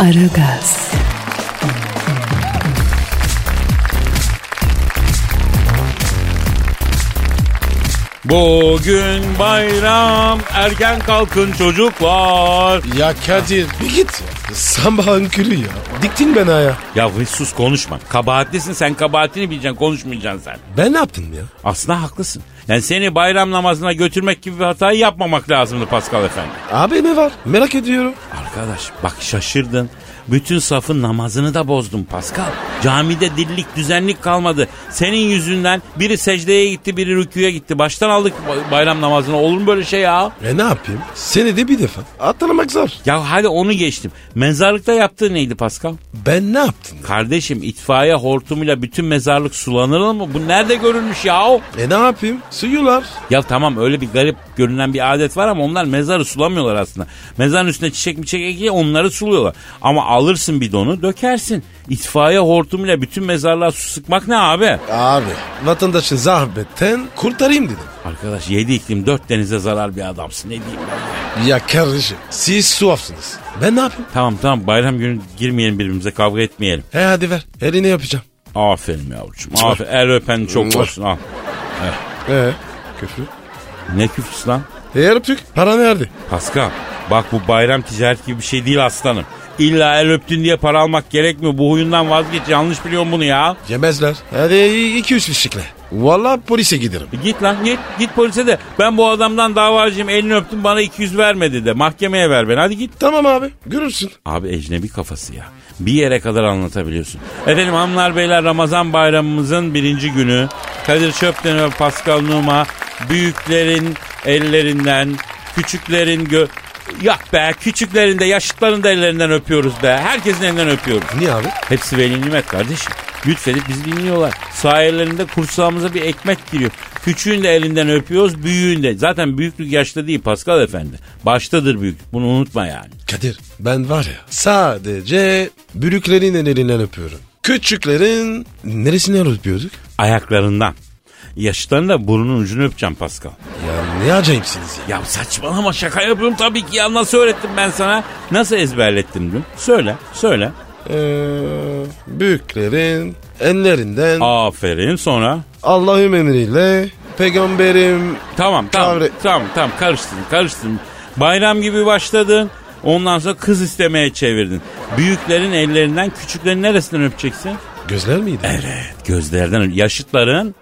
Aragaz. Bugün bayram, erken kalkın çocuklar. Ya Kadir bir git. Sabahın körü ya. Diktin beni ayağa. Ya sus konuşma. Kabahatlisin sen, kabahatini bileceksin, konuşmayacaksın sen. Ben ne yaptım ya? Aslında haklısın. Yani seni bayram namazına götürmek gibi bir hatayı yapmamak lazımdı Pascal efendi. Abi ne var? Merak ediyorum. Arkadaş bak şaşırdın. Bütün safın namazını da bozdum Pascal. Camide dillik düzenlik kalmadı. Senin yüzünden biri secdeye gitti, biri rüküye gitti. Baştan aldık bayram namazını. Olur mu böyle şey ya? Ne yapayım? Seni de bir defa atlamak zor. Ya hadi onu geçtim. Mezarlıkta yaptığın neydi Pascal? Ben ne yaptım? Kardeşim itfaiye hortumuyla bütün mezarlık sulanır mı? Bu nerede görülmüş ya? Ne yapayım? Suyular. Ya tamam öyle bir garip görünen bir adet var ama onlar mezarı sulamıyorlar aslında. Mezarın üstüne çiçek mi çiçek onları suluyorlar. Ama alırsın bidonu dökersin. İtfaiye hortumuyla bütün mezarlığa su sıkmak ne abi? Abi vatandaşı zahmetten kurtarayım dedim. Arkadaş 7 iklim 4 denize zarar bir adamsın, ne diyeyim ben? Ya kardeşim siz suafsınız. Ben ne yapayım? Tamam bayram günü girmeyelim, birbirimize kavga etmeyelim. He hadi ver, elini yapacağım. Aferin yavrucuğum. Aferin. El öpen çok olsun al. Küfür? Ne küfürsü lan? El öptük. Para nerede? Pascal bak bu bayram ticaret gibi bir şey değil aslanım. İlla el öptün diye para almak gerekmiyor. Bu huyundan vazgeç. Yanlış biliyorum bunu ya. Yemezler. Hadi 2-3 fişikle. Valla polise giderim. Git lan git. Git polise de. Ben bu adamdan davacıyım, elini öptüm bana 200 vermedi de. Mahkemeye ver beni. Hadi git. Tamam abi. Görürsün. Abi ecnebi kafası ya. Bir yere kadar anlatabiliyorsun. Efendim hanımlar beyler, Ramazan bayramımızın 1. günü. Kadir Çöpten ve Pascal Numa. Büyüklerin ellerinden, küçüklerin Yok be, küçüklerin de yaşıtların da ellerinden öpüyoruz be. Herkesin elinden öpüyoruz. Niye abi? Hepsi veli nimet kardeşim. Lütfedip bizi dinliyorlar. Sayelerinde kursağımıza bir ekmek giriyor. Küçüğün de elinden öpüyoruz, büyüğün de. Zaten büyüklük yaşta değil Pascal efendi. Baştadır büyüklük, bunu unutma yani. Kadir ben var ya sadece büyüklerin elinden öpüyorum. Küçüklerin neresinden öpüyorduk? Ayaklarından. Yaşıtlarını da burnunun ucunu öpeceğim Pascal. Ya ne acayipsiniz ya. Ya saçmalama, şaka yapıyorum tabii ki ya. Nasıl öğrettim ben sana? Nasıl ezberlettim dün? Söyle. Büyüklerin ellerinden. Aferin, sonra. Allah'ın emriyle peygamberim. Tamam karıştırdın. Bayram gibi başladın. Ondan sonra kız istemeye çevirdin. Büyüklerin ellerinden, küçüklerin neresinden öpeceksin? Gözler miydi? Evet, gözlerden. Yaşıtların?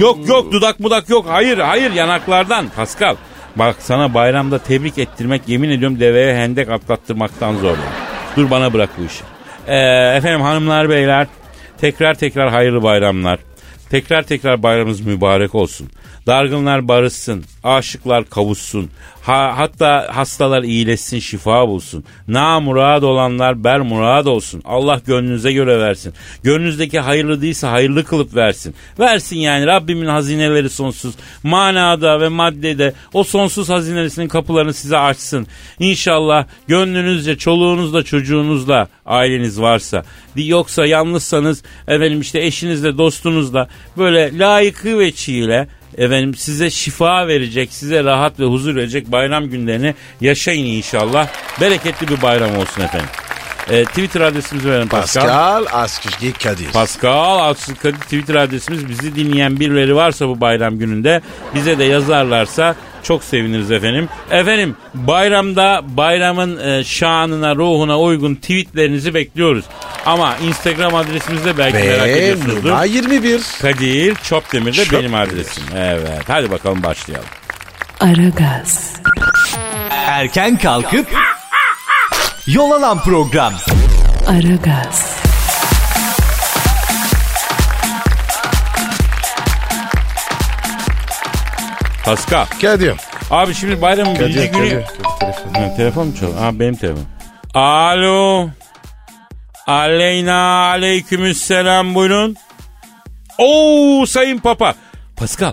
Yok dudak budak yok. Hayır yanaklardan Pascal. Bak sana bayramda tebrik ettirmek yemin ediyorum deveye hendek atlattırmaktan zor. Dur bana bırak bu işi. Efendim hanımlar beyler, tekrar hayırlı bayramlar. Tekrar bayramımız mübarek olsun. Dargınlar barışsın, aşıklar kavuşsun. Hatta hastalar iyileşsin, şifa bulsun. Namurad olanlar bermurad olsun. Allah gönlünüze göre versin. Gönlünüzdeki hayırlı değilse hayırlı kılıp versin. Versin yani, Rabbimin hazineleri sonsuz. Manada ve maddede o sonsuz hazinelerinin kapılarını size açsın. İnşallah gönlünüzce, çoluğunuzla, çocuğunuzla, aileniz varsa. Yoksa yalnızsanız efendim işte eşinizle, dostunuzla böyle layıkı ve çiğle efendim size şifa verecek, size rahat ve huzur verecek bayram günlerini yaşayın inşallah. Bereketli bir bayram olsun efendim. Twitter adresimizi verin Pascal. Pascal Askışgi Kadir Twitter adresimiz. Bizi dinleyen birileri varsa bu bayram gününde bize de yazarlarsa çok seviniriz efendim. Efendim bayramda bayramın şanına, ruhuna uygun tweetlerinizi bekliyoruz. Ama Instagram adresimizde belki merak ediyorsunuzdur. Numa 21. Kadir Çöpdemir de benim adresim. Evet hadi bakalım başlayalım. Aragaz. Erken kalkıp yol alan program. Aragaz. Pascal. Kadir. Abi şimdi bayramın birinci günü... Telefon mu çalıyor? Abi benim telefonum. Alo. Aleyna aleykümüsselam, buyurun. Oo sayın papa. Pascal,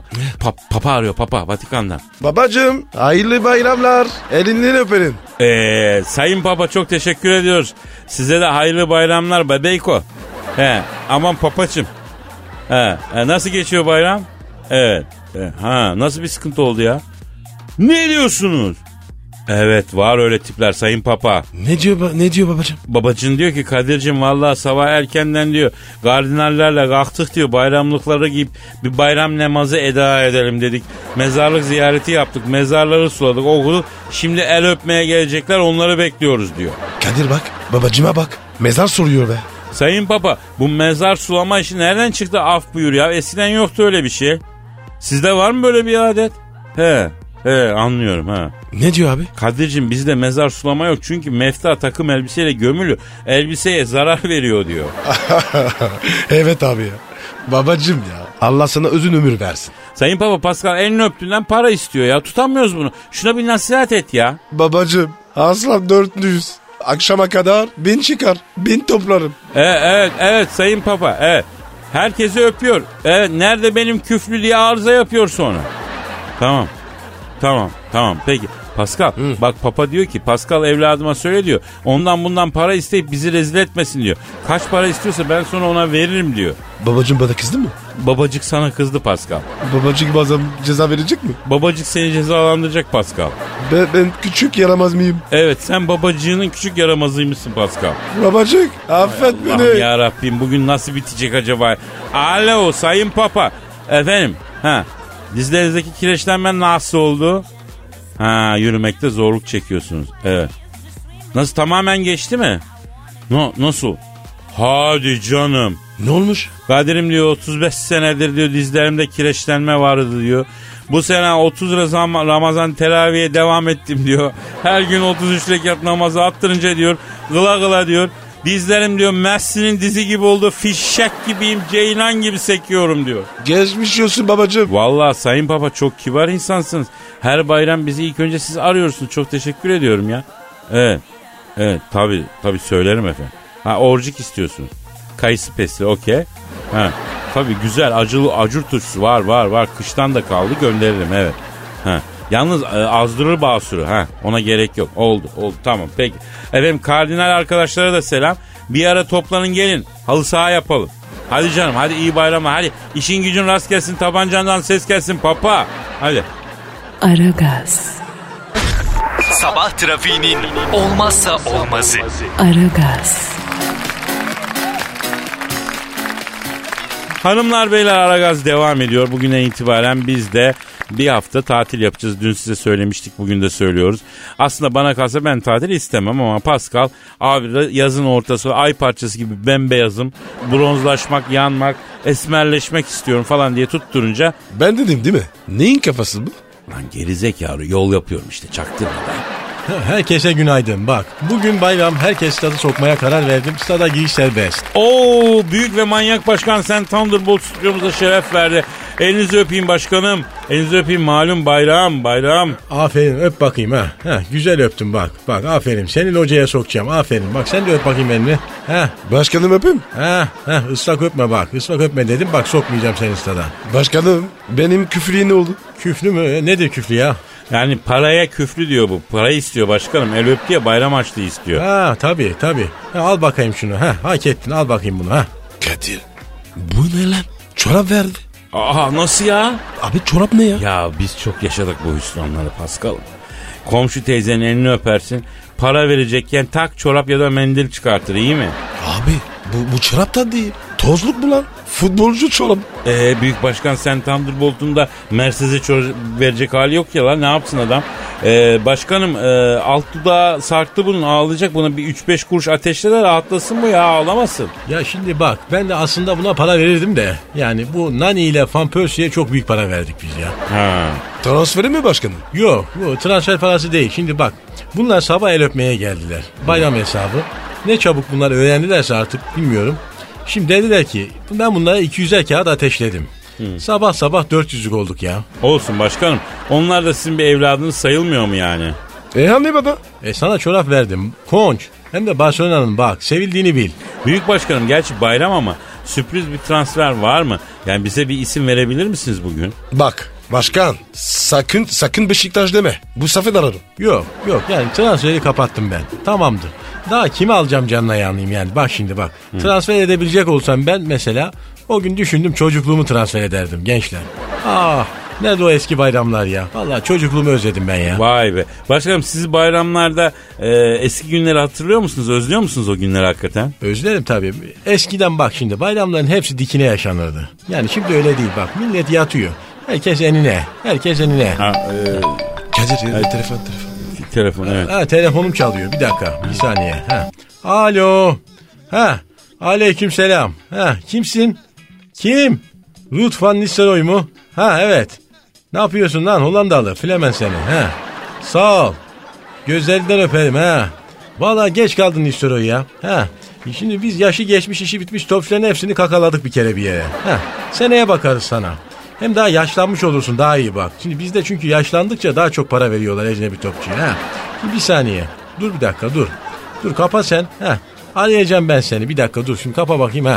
papa arıyor, papa Vatikan'dan. Babacığım, hayırlı bayramlar. Elinden öperim. Sayın papa çok teşekkür ediyoruz. Size de hayırlı bayramlar bebeyko. Aman papacığım. Nasıl geçiyor bayram? Evet. Nasıl bir sıkıntı oldu ya? Ne diyorsunuz? Evet, var öyle tipler sayın papa. Ne diyor babacığım? Babacığım diyor ki Kadir'cim vallahi sabah erkenden diyor kardinallerle kalktık diyor, bayramlıkları giyip bir bayram namazı eda edelim dedik. Mezarlık ziyareti yaptık, mezarları suladık, okuduk. Şimdi el öpmeye gelecekler, onları bekliyoruz diyor. Kadir bak, babacığıma bak, mezar soruyor be. Sayın papa, bu mezar sulama işi nereden çıktı af buyur ya, eskiden yoktu öyle bir şey. Sizde var mı böyle bir adet? Anlıyorum ha. Ne diyor abi? Kadir'cim bizde mezar sulama yok çünkü mefta takım elbiseyle gömülü. Elbiseye zarar veriyor diyor. Evet abi ya. Babacım ya. Allah sana uzun ömür versin. Sayın Papa Pascal elini öptüğünden para istiyor ya. Tutamıyoruz bunu. Şuna bir nasihat et ya. Babacım aslan 400. Akşama kadar 1000 çıkar. 1000 toplarım. Evet sayın Papa. Evet. Herkesi öpüyor. Evet, nerede benim küflü diye arıza yapıyor sonra. Tamam peki. Pascal bak papa diyor ki Pascal evladıma söyle diyor. Ondan bundan para isteyip bizi rezil etmesin diyor. Kaç para istiyorsa ben sonra ona veririm diyor. Babacığım bana kızdı mı? Babacık sana kızdı Pascal. Babacık bazen ceza verecek mi? Babacık seni cezalandıracak Pascal. Ben küçük yaramaz mıyım? Evet, sen babacığının küçük yaramazıymışsın Pascal. Babacık affet beni. Allah'ım yarabbim, bugün nasıl bitecek acaba? Alo sayın papa. Efendim dizlerinizdeki kireçlenme nasıl oldu? Yürümekte zorluk çekiyorsunuz. Evet. Nasıl, tamamen geçti mi? Nasıl? Hadi canım. Ne olmuş? Kadir'im diyor 35 senedir diyor dizlerimde kireçlenme vardı diyor. Bu sene 30 Ramazan teraviye devam ettim diyor. Her gün 33 rekat namazı attırınca diyor gıla gıla diyor. Dizlerim diyor Messi'nin dizi gibi oldu. Fişek gibiyim, ceylan gibi sekiyorum diyor. Geçmiş olsun babacığım. Vallahi sayın papa çok kibar insansınız. Her bayram bizi ilk önce siz arıyorsunuz. Çok teşekkür ediyorum ya. Evet tabii söylerim efendim. Orcik istiyorsunuz. Kayısı pesli, okey. Tabii güzel acılı acur turşusu var. Kıştan da kaldı, gönderirim evet. Yalnız azdırır basuru. Ona gerek yok. Oldu. Tamam peki. Efendim kardinal arkadaşlara da selam. Bir ara toplanın gelin. Halı saha yapalım. Hadi canım, hadi iyi bayramlar. Hadi işin gücün rast gelsin. Tabancandan ses gelsin papa. Hadi. Aragaz. Sabah trafiğinin olmazsa olmazı. Aragaz. Hanımlar beyler, Aragaz devam ediyor. Bugünden itibaren biz de bir hafta tatil yapacağız. Dün size söylemiştik, bugün de söylüyoruz. Aslında bana kalsa ben tatil istemem ama Pascal abi yazın ortası ay parçası gibi bembeyazım. Bronzlaşmak, yanmak, esmerleşmek istiyorum falan diye tutturunca. Ben dedim değil mi? Neyin kafası bu? Lan gerizekalı, yol yapıyorum işte çaktırmadan. Herkese günaydın. Bak bugün bayram, herkes stadı sokmaya karar verdim. Stada giriş serbest. Büyük ve manyak başkan sen Thunderbolt stüdyomuza şeref verdi. Elinizi öpeyim başkanım. Elinizi öpeyim, malum bayram. Aferin, öp bakayım ha. Güzel öptüm bak aferin. Seni locaya sokacağım, aferin. Bak sen de öp bakayım elini. Başkanım öpeyim. Islak öpme bak. Islak öpme dedim bak, sokmayacağım seni stada. Başkanım benim küfrüye ne oldu? Küflü mü? Nedir küflü ya? Yani paraya küflü diyor bu. Parayı istiyor başkanım. El öptü ya, bayram açtı istiyor. Tabii. Al bakayım şunu. Hak ettin, al bakayım bunu. Kadir bu ne lan? Çorap verdi. Nasıl ya? Abi çorap ne ya? Ya biz çok yaşadık bu hüsranları Pascal. Komşu teyzenin elini öpersin. Para verecekken tak çorap ya da mendil çıkartır, iyi mi? Abi bu çorap da değil. Tozluk bu lan. Futbolcu çorap. Büyük başkan sen Thunderbolt'un da Mercedes'e verecek hali yok ya lan, ne yapsın adam? Başkanım alt dudağı sarktı bunun, ağlayacak, buna bir 3-5 kuruş ateşle de rahatlasın bu ya, ağlamasın. Ya şimdi bak ben de aslında buna para verirdim de yani bu Nani ile Van Persie'ye çok büyük para verdik biz ya. Transferi mi başkanım? Yok, bu transfer parası değil. Şimdi bak bunlar sabah el öpmeye geldiler. Bayram hesabı. Ne çabuk bunlar öğrendilerse artık bilmiyorum. Şimdi dediler ki ben bunlara 200'er kağıt ateşledim. Sabah sabah 400'lük olduk ya. Olsun başkanım. Onlar da sizin bir evladınız sayılmıyor mu yani? Hani baba? Sana çorap verdim. Konç. Hem de Barcelona'nın bak sevildiğini bil. Büyük başkanım gerçi bayram ama sürpriz bir transfer var mı? Yani bize bir isim verebilir misiniz bugün? Bak başkan sakın Beşiktaş deme. Bu sefer ararım. Yok yani transferi kapattım ben. Tamamdır. Daha kimi alacağım canına yanayım yani. Bak şimdi bak. Transfer edebilecek olsam ben mesela o gün düşündüm çocukluğumu transfer ederdim gençler. Nerede o eski bayramlar ya? Vallahi çocukluğumu özledim ben ya. Vay be. Başkanım siz bayramlarda eski günleri hatırlıyor musunuz? Özlüyor musunuz o günleri hakikaten? Özlerim tabii. Eskiden bak şimdi bayramların hepsi dikine yaşanırdı. Yani şimdi öyle değil bak. Millet yatıyor. Herkes enine. Kadir telefon. Telefon evet. Telefonum çalıyor. Bir dakika. Bir saniye. Alo. Aleykümselam. Kimsin? Kim? Ruth van Nisteroy mu? Evet. Ne yapıyorsun lan Hollandalı? Flemen seni. Sağ ol. Gözlerinden öperim. Vallahi geç kaldın Nisteroy ya. Şimdi biz yaşı geçmiş işi bitmiş topçuların hepsini kakaladık bir kere bir yere. Seneye bakarız sana. Hem daha yaşlanmış olursun daha iyi bak. Şimdi bizde çünkü yaşlandıkça daha çok para veriyorlar ecnebi topçuya. Bir saniye. Dur bir dakika dur. Dur kapa sen. Arayacağım ben seni. Bir dakika dur. Şimdi kapa bakayım.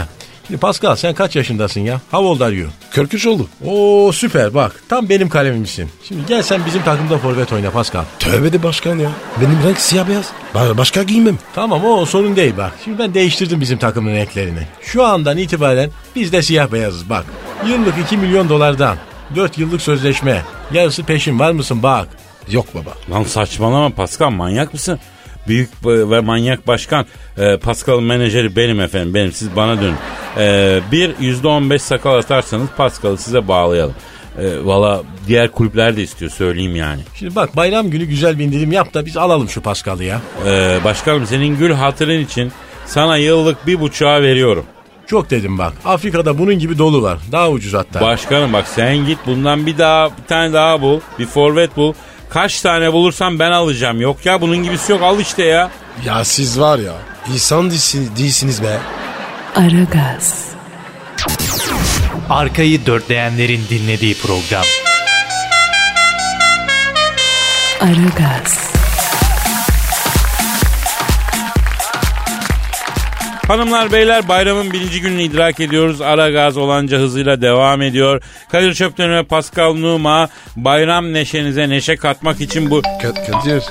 Şimdi Pascal sen kaç yaşındasın ya? Havolda arıyor. 43 oldu. Oo süper bak. Tam benim kalemimsin. Şimdi gel sen bizim takımda forvet oyna Pascal. Tövbe de başkan ya. Benim renk siyah beyaz. Başka giymem. Tamam o sorun değil bak. Şimdi ben değiştirdim bizim takımın renklerini. Şu andan itibaren biz de siyah beyazız bak. Yıllık $2 milyon 4 yıllık sözleşme. Yarısı peşin var mısın bak. Yok baba. Lan saçmalama Pascal manyak mısın? Büyük ve manyak başkan Pascal'ın menajeri benim efendim. Benim siz bana dönün. %15 sakal atarsanız Pascal'ı size bağlayalım. Valla diğer kulüpler de istiyor söyleyeyim yani. Şimdi bak bayram günü güzel bir indirim yap da biz alalım şu Pascal'ı ya. Başkanım senin gül hatırın için sana yıllık 1,5 veriyorum. Çok dedim bak. Afrika'da bunun gibi dolu var. Daha ucuz hatta. Başkanım bak sen git bundan bir tane daha bul. Bir forvet bul. Kaç tane bulursam ben alacağım. Yok ya bunun gibisi yok al işte ya. Ya siz var ya insan değilsiniz be. Aragaz. Arkayı dörtleyenlerin dinlediği program. Aragaz. Hanımlar beyler bayramın birinci gününü idrak ediyoruz. Aragaz olanca hızıyla devam ediyor. Kadir Çöpten ve Pascal Numa bayram neşenize neşe katmak için bu... Kadir.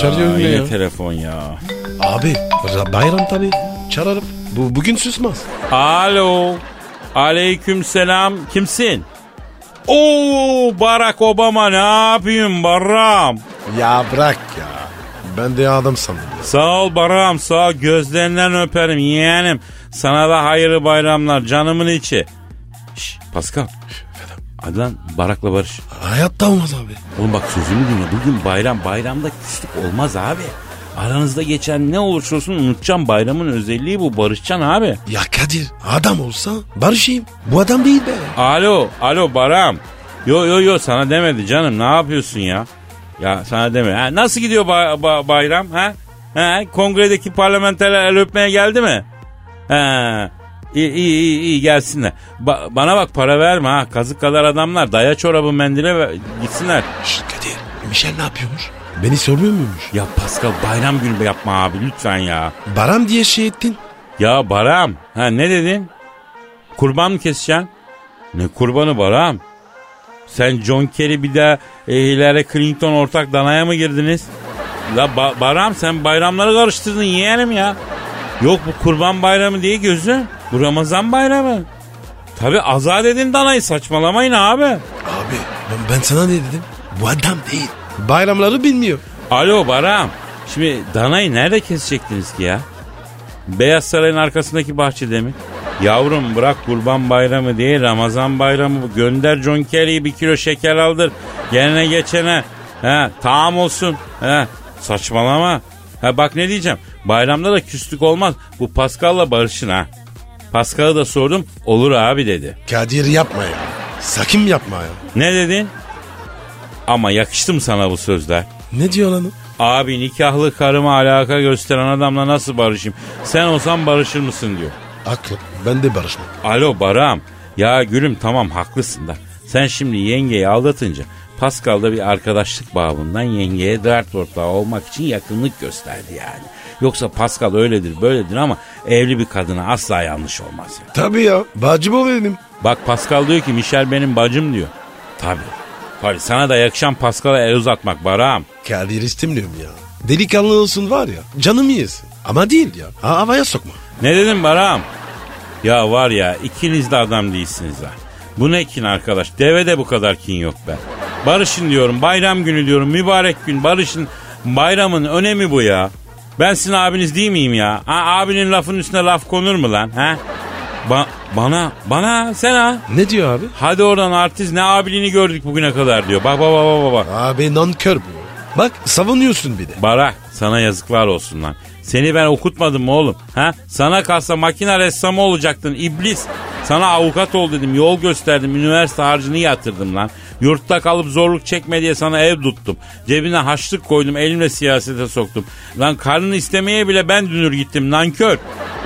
Çağırıyorum ya. Yine telefon ya. Abi bayram tabii çağırırım. Bugün susmaz. Alo. Aleykümselam. Kimsin? Barack Obama ne yapıyorsun Baram? Ya bırak ya. Ben de adam sandım. Sağ ol Baram sağ ol. Gözlerinden öperim yeğenim. Sana da hayırlı bayramlar canımın içi. Pascal. Hadi lan Barak'la barış. Hayatta olmaz abi. Oğlum bak sözümü dinle. Bugün bayram. Bayramda küslük olmaz abi. Aranızda geçen ne olursa olsun unutacağım. Bayramın özelliği bu. Barışacaksın abi. Ya Kadir adam olsa barışayım. Bu adam değil be. Alo Baram. Yo sana demedi canım. Ne yapıyorsun ya? Ya sana demiyorum. Nasıl gidiyor bayram? Kongredeki parlamenterler el öpmeye geldi mi? İyi gelsinler. Bana bak para verme Kazık kadar adamlar. Daya çorabı mendile gitsinler. Kadir, Michelle ne yapıyormuş? Beni sormuyor muymuş? Ya Pascal bayram günü yapma abi lütfen ya. Baram diye şey ettin. Ya Baram. Ne dedin? Kurban mı keseceksin? Ne kurbanı Baram? Sen John Kerry bir de Hillary Clinton ortak danaya mı girdiniz? La Baram sen bayramları karıştırdın yeğenim ya. Yok bu kurban bayramı diye gözü. Bu Ramazan bayramı. Tabi azat edin danayı saçmalamayın abi. Abi ben sana ne dedim? Bu adam değil. Bayramları bilmiyor. Alo Baram. Şimdi danayı nerede kesecektiniz ki ya? Beyaz Saray'ın arkasındaki bahçede mi? Yavrum bırak kurban bayramı değil Ramazan bayramı bu. Gönder John Kerry'i 1 kilo şeker aldır. Gelene geçene. Tamam olsun. Saçmalama. Bak ne diyeceğim. Bayramda da küslük olmaz. Bu Pascal'la barışın ha. Pascal'a da sordum. Olur abi dedi. Kadir yapma ya. Sakın yapma ya. Ne dedin? Ama yakıştı mı sana bu sözler? Ne diyor lan? Abi nikahlı karıma alaka gösteren adamla nasıl barışayım? Sen olsan barışır mısın diyor. Haklı. Ben de barışmam. Alo Baram. Ya gülüm tamam haklısın da sen şimdi yengeyi aldatınca Pascal'da bir arkadaşlık bağımından yengeye dert ortağı olmak için yakınlık gösterdi yani. Yoksa Pascal öyledir böyledir ama evli bir kadına asla yanlış olmaz. Yani. Tabii ya bacım o benim. Bak Pascal diyor ki Michelle benim bacım diyor. Tabii. Tabii sana da yakışan Pascal'a el uzatmak Barak'ım. Kadir istemiyorum ya. Delikanlı olsun var ya canım iyisin. Ama değil ya havaya sokma. Ne dedim Barak'ım? Ya var ya ikiniz de adam değilsiniz ha. Bu ne kin arkadaş? Devede bu kadar kin yok be. Barışın diyorum, bayram günü diyorum, mübarek gün, barışın, bayramın önemi bu ya. Ben sizin abiniz değil miyim ya? Ha, abinin lafının üstüne laf konur mu lan? Ha? Bana, sen ha? Ne diyor abi? Hadi oradan artist, ne abiliğini gördük bugüne kadar diyor. Bak. Abi nankör bu. Bak, savunuyorsun bir de. Barak, sana yazıklar olsun lan. Seni ben okutmadım mı oğlum? Ha? Sana kalsa makine ressamı olacaktın iblis. Sana avukat ol dedim, yol gösterdim, üniversite harcını yatırdım lan. Yurtta kalıp zorluk çekme diye sana ev tuttum. Cebine haçlık koydum, elimle siyasete soktum. Lan karnını istemeye bile ben dünür gittim nankör.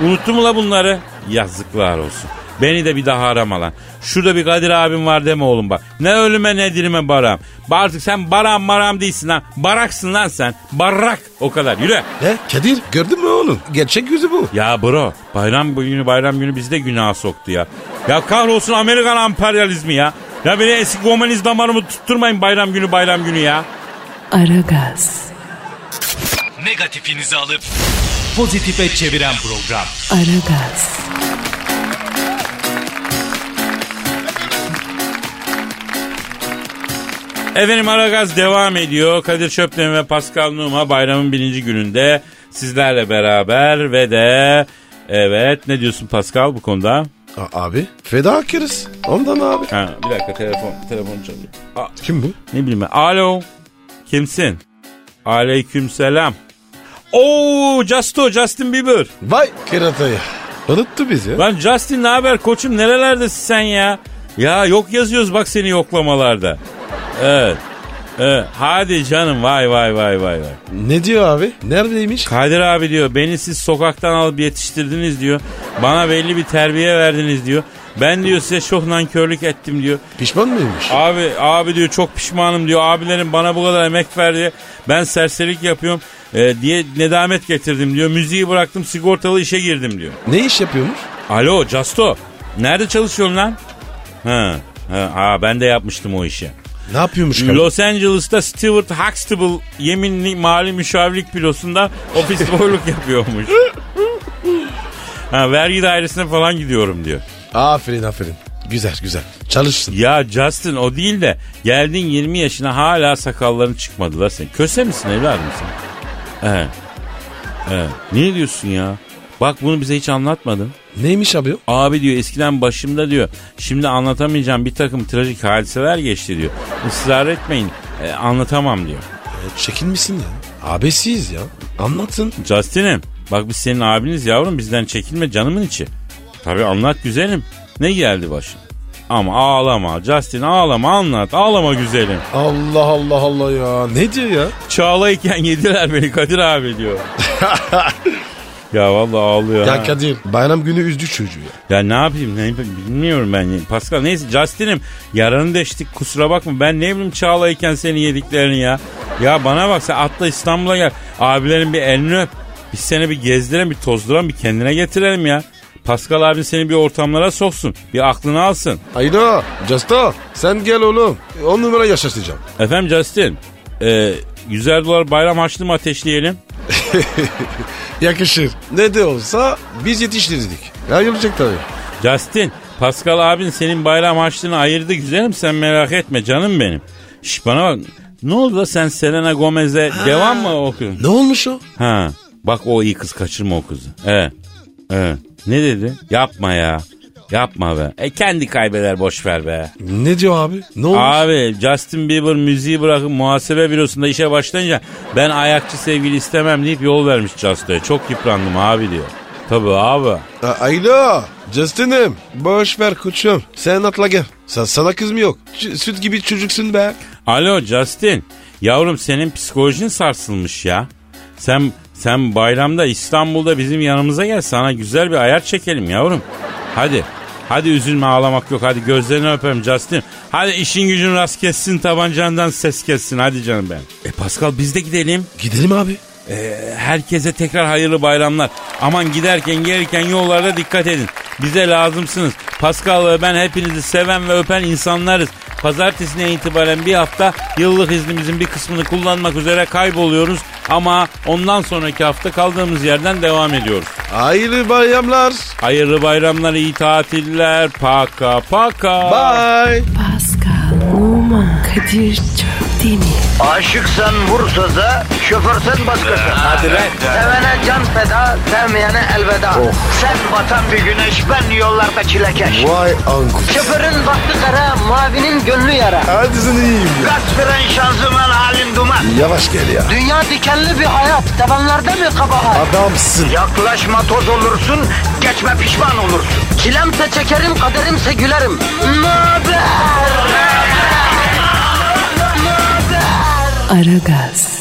Unuttun mu la bunları? Yazıklar olsun. Beni de bir daha arama lan. Şurada bir Kadir abim var deme oğlum bak. Ne ölüme ne dirime Barak'ım. Artık sen Barak'ım değilsin lan. Baraksın lan sen. Barak. O kadar yürü. Ne? Kadir gördün mü oğlum? Gerçek yüzü bu. Ya bro bayram günü bizi de günaha soktu ya. Ya kahrolsun Amerikan amperyalizmi ya. Ya beni eski komünist damarımı tutturmayın bayram günü ya. Aragaz. Negatifinizi alıp pozitife çeviren program. Aragaz. Efendim Aragaz devam ediyor. Kadir Çöpten ve Pascal Numa bayramın birinci gününde sizlerle beraber ve de evet ne diyorsun Pascal bu konuda? Abi fedakarız. Ondan abi. Ha, bir dakika telefon çalıyor. Kim bu? Ne bileyim ben. Alo. Kimsin? Aleykümselam. Oo Justin Bieber. Vay keratayı. Unuttu bizi. Lan Justin ne haber koçum nerelerdesin sen ya? Ya yok yazıyoruz bak seni yoklamalarda. Evet. Hadi canım vay. Ne diyor abi? Neredeymiş? Kadir abi diyor beni siz sokaktan alıp yetiştirdiniz diyor. Bana belli bir terbiye verdiniz diyor. Ben diyor size çok nankörlük ettim diyor. Pişman mıymış? Abi diyor çok pişmanım diyor. Abilerim bana bu kadar emek verdi. Ben serserilik yapıyorum diye nedamet getirdim diyor. Müziği bıraktım sigortalı işe girdim diyor. Ne iş yapıyormuş? Alo Justo. Nerede çalışıyorsun lan? Ben de yapmıştım o işi. Ne yapıyormuş? Los Angeles'ta Stewart Huxtable yeminli mali müşavirlik bürosunda ofis boyluk yapıyormuş. Vergi dairesine falan gidiyorum diyor. Aferin. Güzel. Çalışsın. Ya Justin o değil de geldin 20 yaşına hala sakalların çıkmadı la sen. Köse misin evladım sen? Evet. Ne diyorsun ya? Bak bunu bize hiç anlatmadın. Neymiş abi? Abi diyor eskiden başımda diyor. Şimdi anlatamayacağım bir takım trajik hadiseler geçti diyor. Israr etmeyin anlatamam diyor. Çekinmişsin ya. Abisiyiz ya. Anlatın. Justin'im bak biz senin abiniz yavrum bizden çekinme canımın içi. Tabii anlat güzelim. Ne geldi başına? Ama ağlama Justin ağlama anlat ağlama güzelim. Allah ya ne diyor ya? Çağlayken yediler beni Kadir abi diyor. Ya vallahi ağlıyor. Ya Kadir bayram günü üzdü çocuğu ya. Ya ne yapayım bilmiyorum ben. Pascal neyse Justin'im yaranı deştik kusura bakma. Ben ne bileyim Çağla'yken seni yediklerini ya. Ya bana bak sen atla İstanbul'a gel. Abilerin bir elini öp. Biz seni bir gezdirelim bir tozduran bir kendine getirelim ya. Pascal abin seni bir ortamlara soksun. Bir aklını alsın. Hayda Justo sen gel oğlum. 10 numara yaşatacağım. Efendim Justin $100 bayram harçlığı mı ateşleyelim? Yakışır. Ne de olsa biz yetiştirdik. Ya yolacak tabii. Justin, Pascal abin senin bayram harçlığını ayırdı güzelim. Sen merak etme canım benim. Şş bana bak. Ne oldu da sen Selena Gomez'e devam mı okuyorsun? Ne olmuş o? Ha. Bak o iyi kız kaçırma o kızı. Evet. Ne dedi? Yapma ya. Yapma be. Kendi kaybeder boşver be. Ne diyor abi? Ne olmuş? Abi Justin Bieber müziği bırakıp muhasebe bürosunda işe başlayınca ben ayakçı sevgili istemem deyip yol vermiş Justin'e. Çok yıprandım abi diyor. Tabii abi. Alo Justin'im boşver koçum. Sen atla gel. Sana kız mı yok? Süt gibi çocuksun be. Alo Justin. Yavrum senin psikolojin sarsılmış ya. Sen bayramda İstanbul'da bizim yanımıza gel. Sana güzel bir ayar çekelim yavrum. Hadi. Hadi üzülme, ağlamak yok. Hadi gözlerini öpeyim Justin. Hadi işin gücün rast kessin, tabancandan ses kessin. Hadi canım benim. Pascal biz de gidelim. Gidelim abi. Herkese tekrar hayırlı bayramlar. Aman giderken gelirken yollarda dikkat edin. Bize lazımsınız. Pascal ve ben hepinizi seven ve öpen insanlarız. Pazartesine itibaren bir hafta yıllık iznimizin bir kısmını kullanmak üzere kayboluyoruz. Ama ondan sonraki hafta kaldığımız yerden devam ediyoruz. Hayırlı bayramlar. Hayırlı bayramlar, iyi tatiller. Paka paka. Bye. Pascal, Numa, Kadir Çöpten. Aşıksan vursa da, şoförsen başkasın. Hadi lan. Sevene can feda, sevmeyene elveda. Oh. Sen batan bir güneş, ben yollarda çilekeş. Vay anku. Şoförün baktı kara, mavinin gönlü yara. Hadi sen iyiyim ya. Kasperen şanzıman halin duman. Yavaş gel ya. Dünya dikenli bir hayat, sevenlerde mi kabahar? Adamsın. Yaklaşma toz olursun, geçme pişman olursun. Çilemse çekerim, kaderimse gülerim. Möber! Aragaz.